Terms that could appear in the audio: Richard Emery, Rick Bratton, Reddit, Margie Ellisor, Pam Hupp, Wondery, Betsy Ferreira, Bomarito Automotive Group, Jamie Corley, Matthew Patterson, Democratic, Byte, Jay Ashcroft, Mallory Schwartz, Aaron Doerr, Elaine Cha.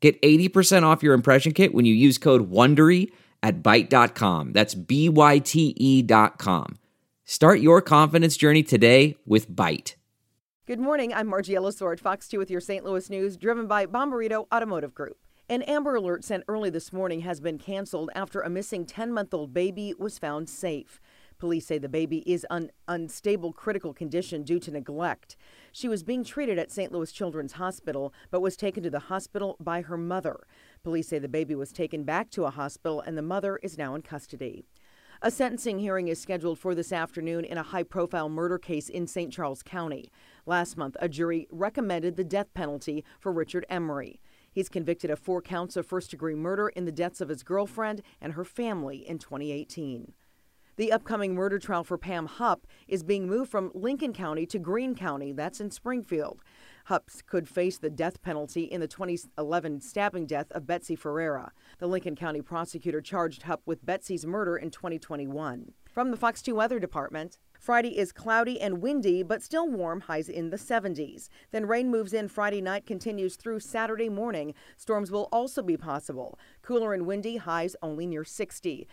Get 80% off your impression kit when you use code WONDERY at Byte.com. That's BYTE.com. Start your confidence journey today with Byte. Good morning, I'm Margie Ellisor at Fox 2 with your St. Louis news, driven by Bomarito Automotive Group. An Amber Alert sent early this morning has been canceled after a missing 10-month-old baby was found safe. Police say the baby is in unstable critical condition due to neglect. She was being treated at St. Louis Children's Hospital, but was taken to the hospital by her mother. Police say the baby was taken back to a hospital, and the mother is now in custody. A sentencing hearing is scheduled for this afternoon in a high-profile murder case in St. Charles County. Last month, a jury recommended the death penalty for Richard Emery. He's convicted of 4 counts of first-degree murder in the deaths of his girlfriend and her family in 2018. The upcoming murder trial for Pam Hupp is being moved from Lincoln County to Greene County. That's in Springfield. Hupp could face the death penalty in the 2011 stabbing death of Betsy Ferreira. The Lincoln County prosecutor charged Hupp with Betsy's murder in 2021. From the Fox 2 Weather Department, Friday is cloudy and windy, but still warm, highs in the 70s. Then rain moves in Friday night, continues through Saturday morning. Storms will also be possible. Cooler and windy, highs only near 60.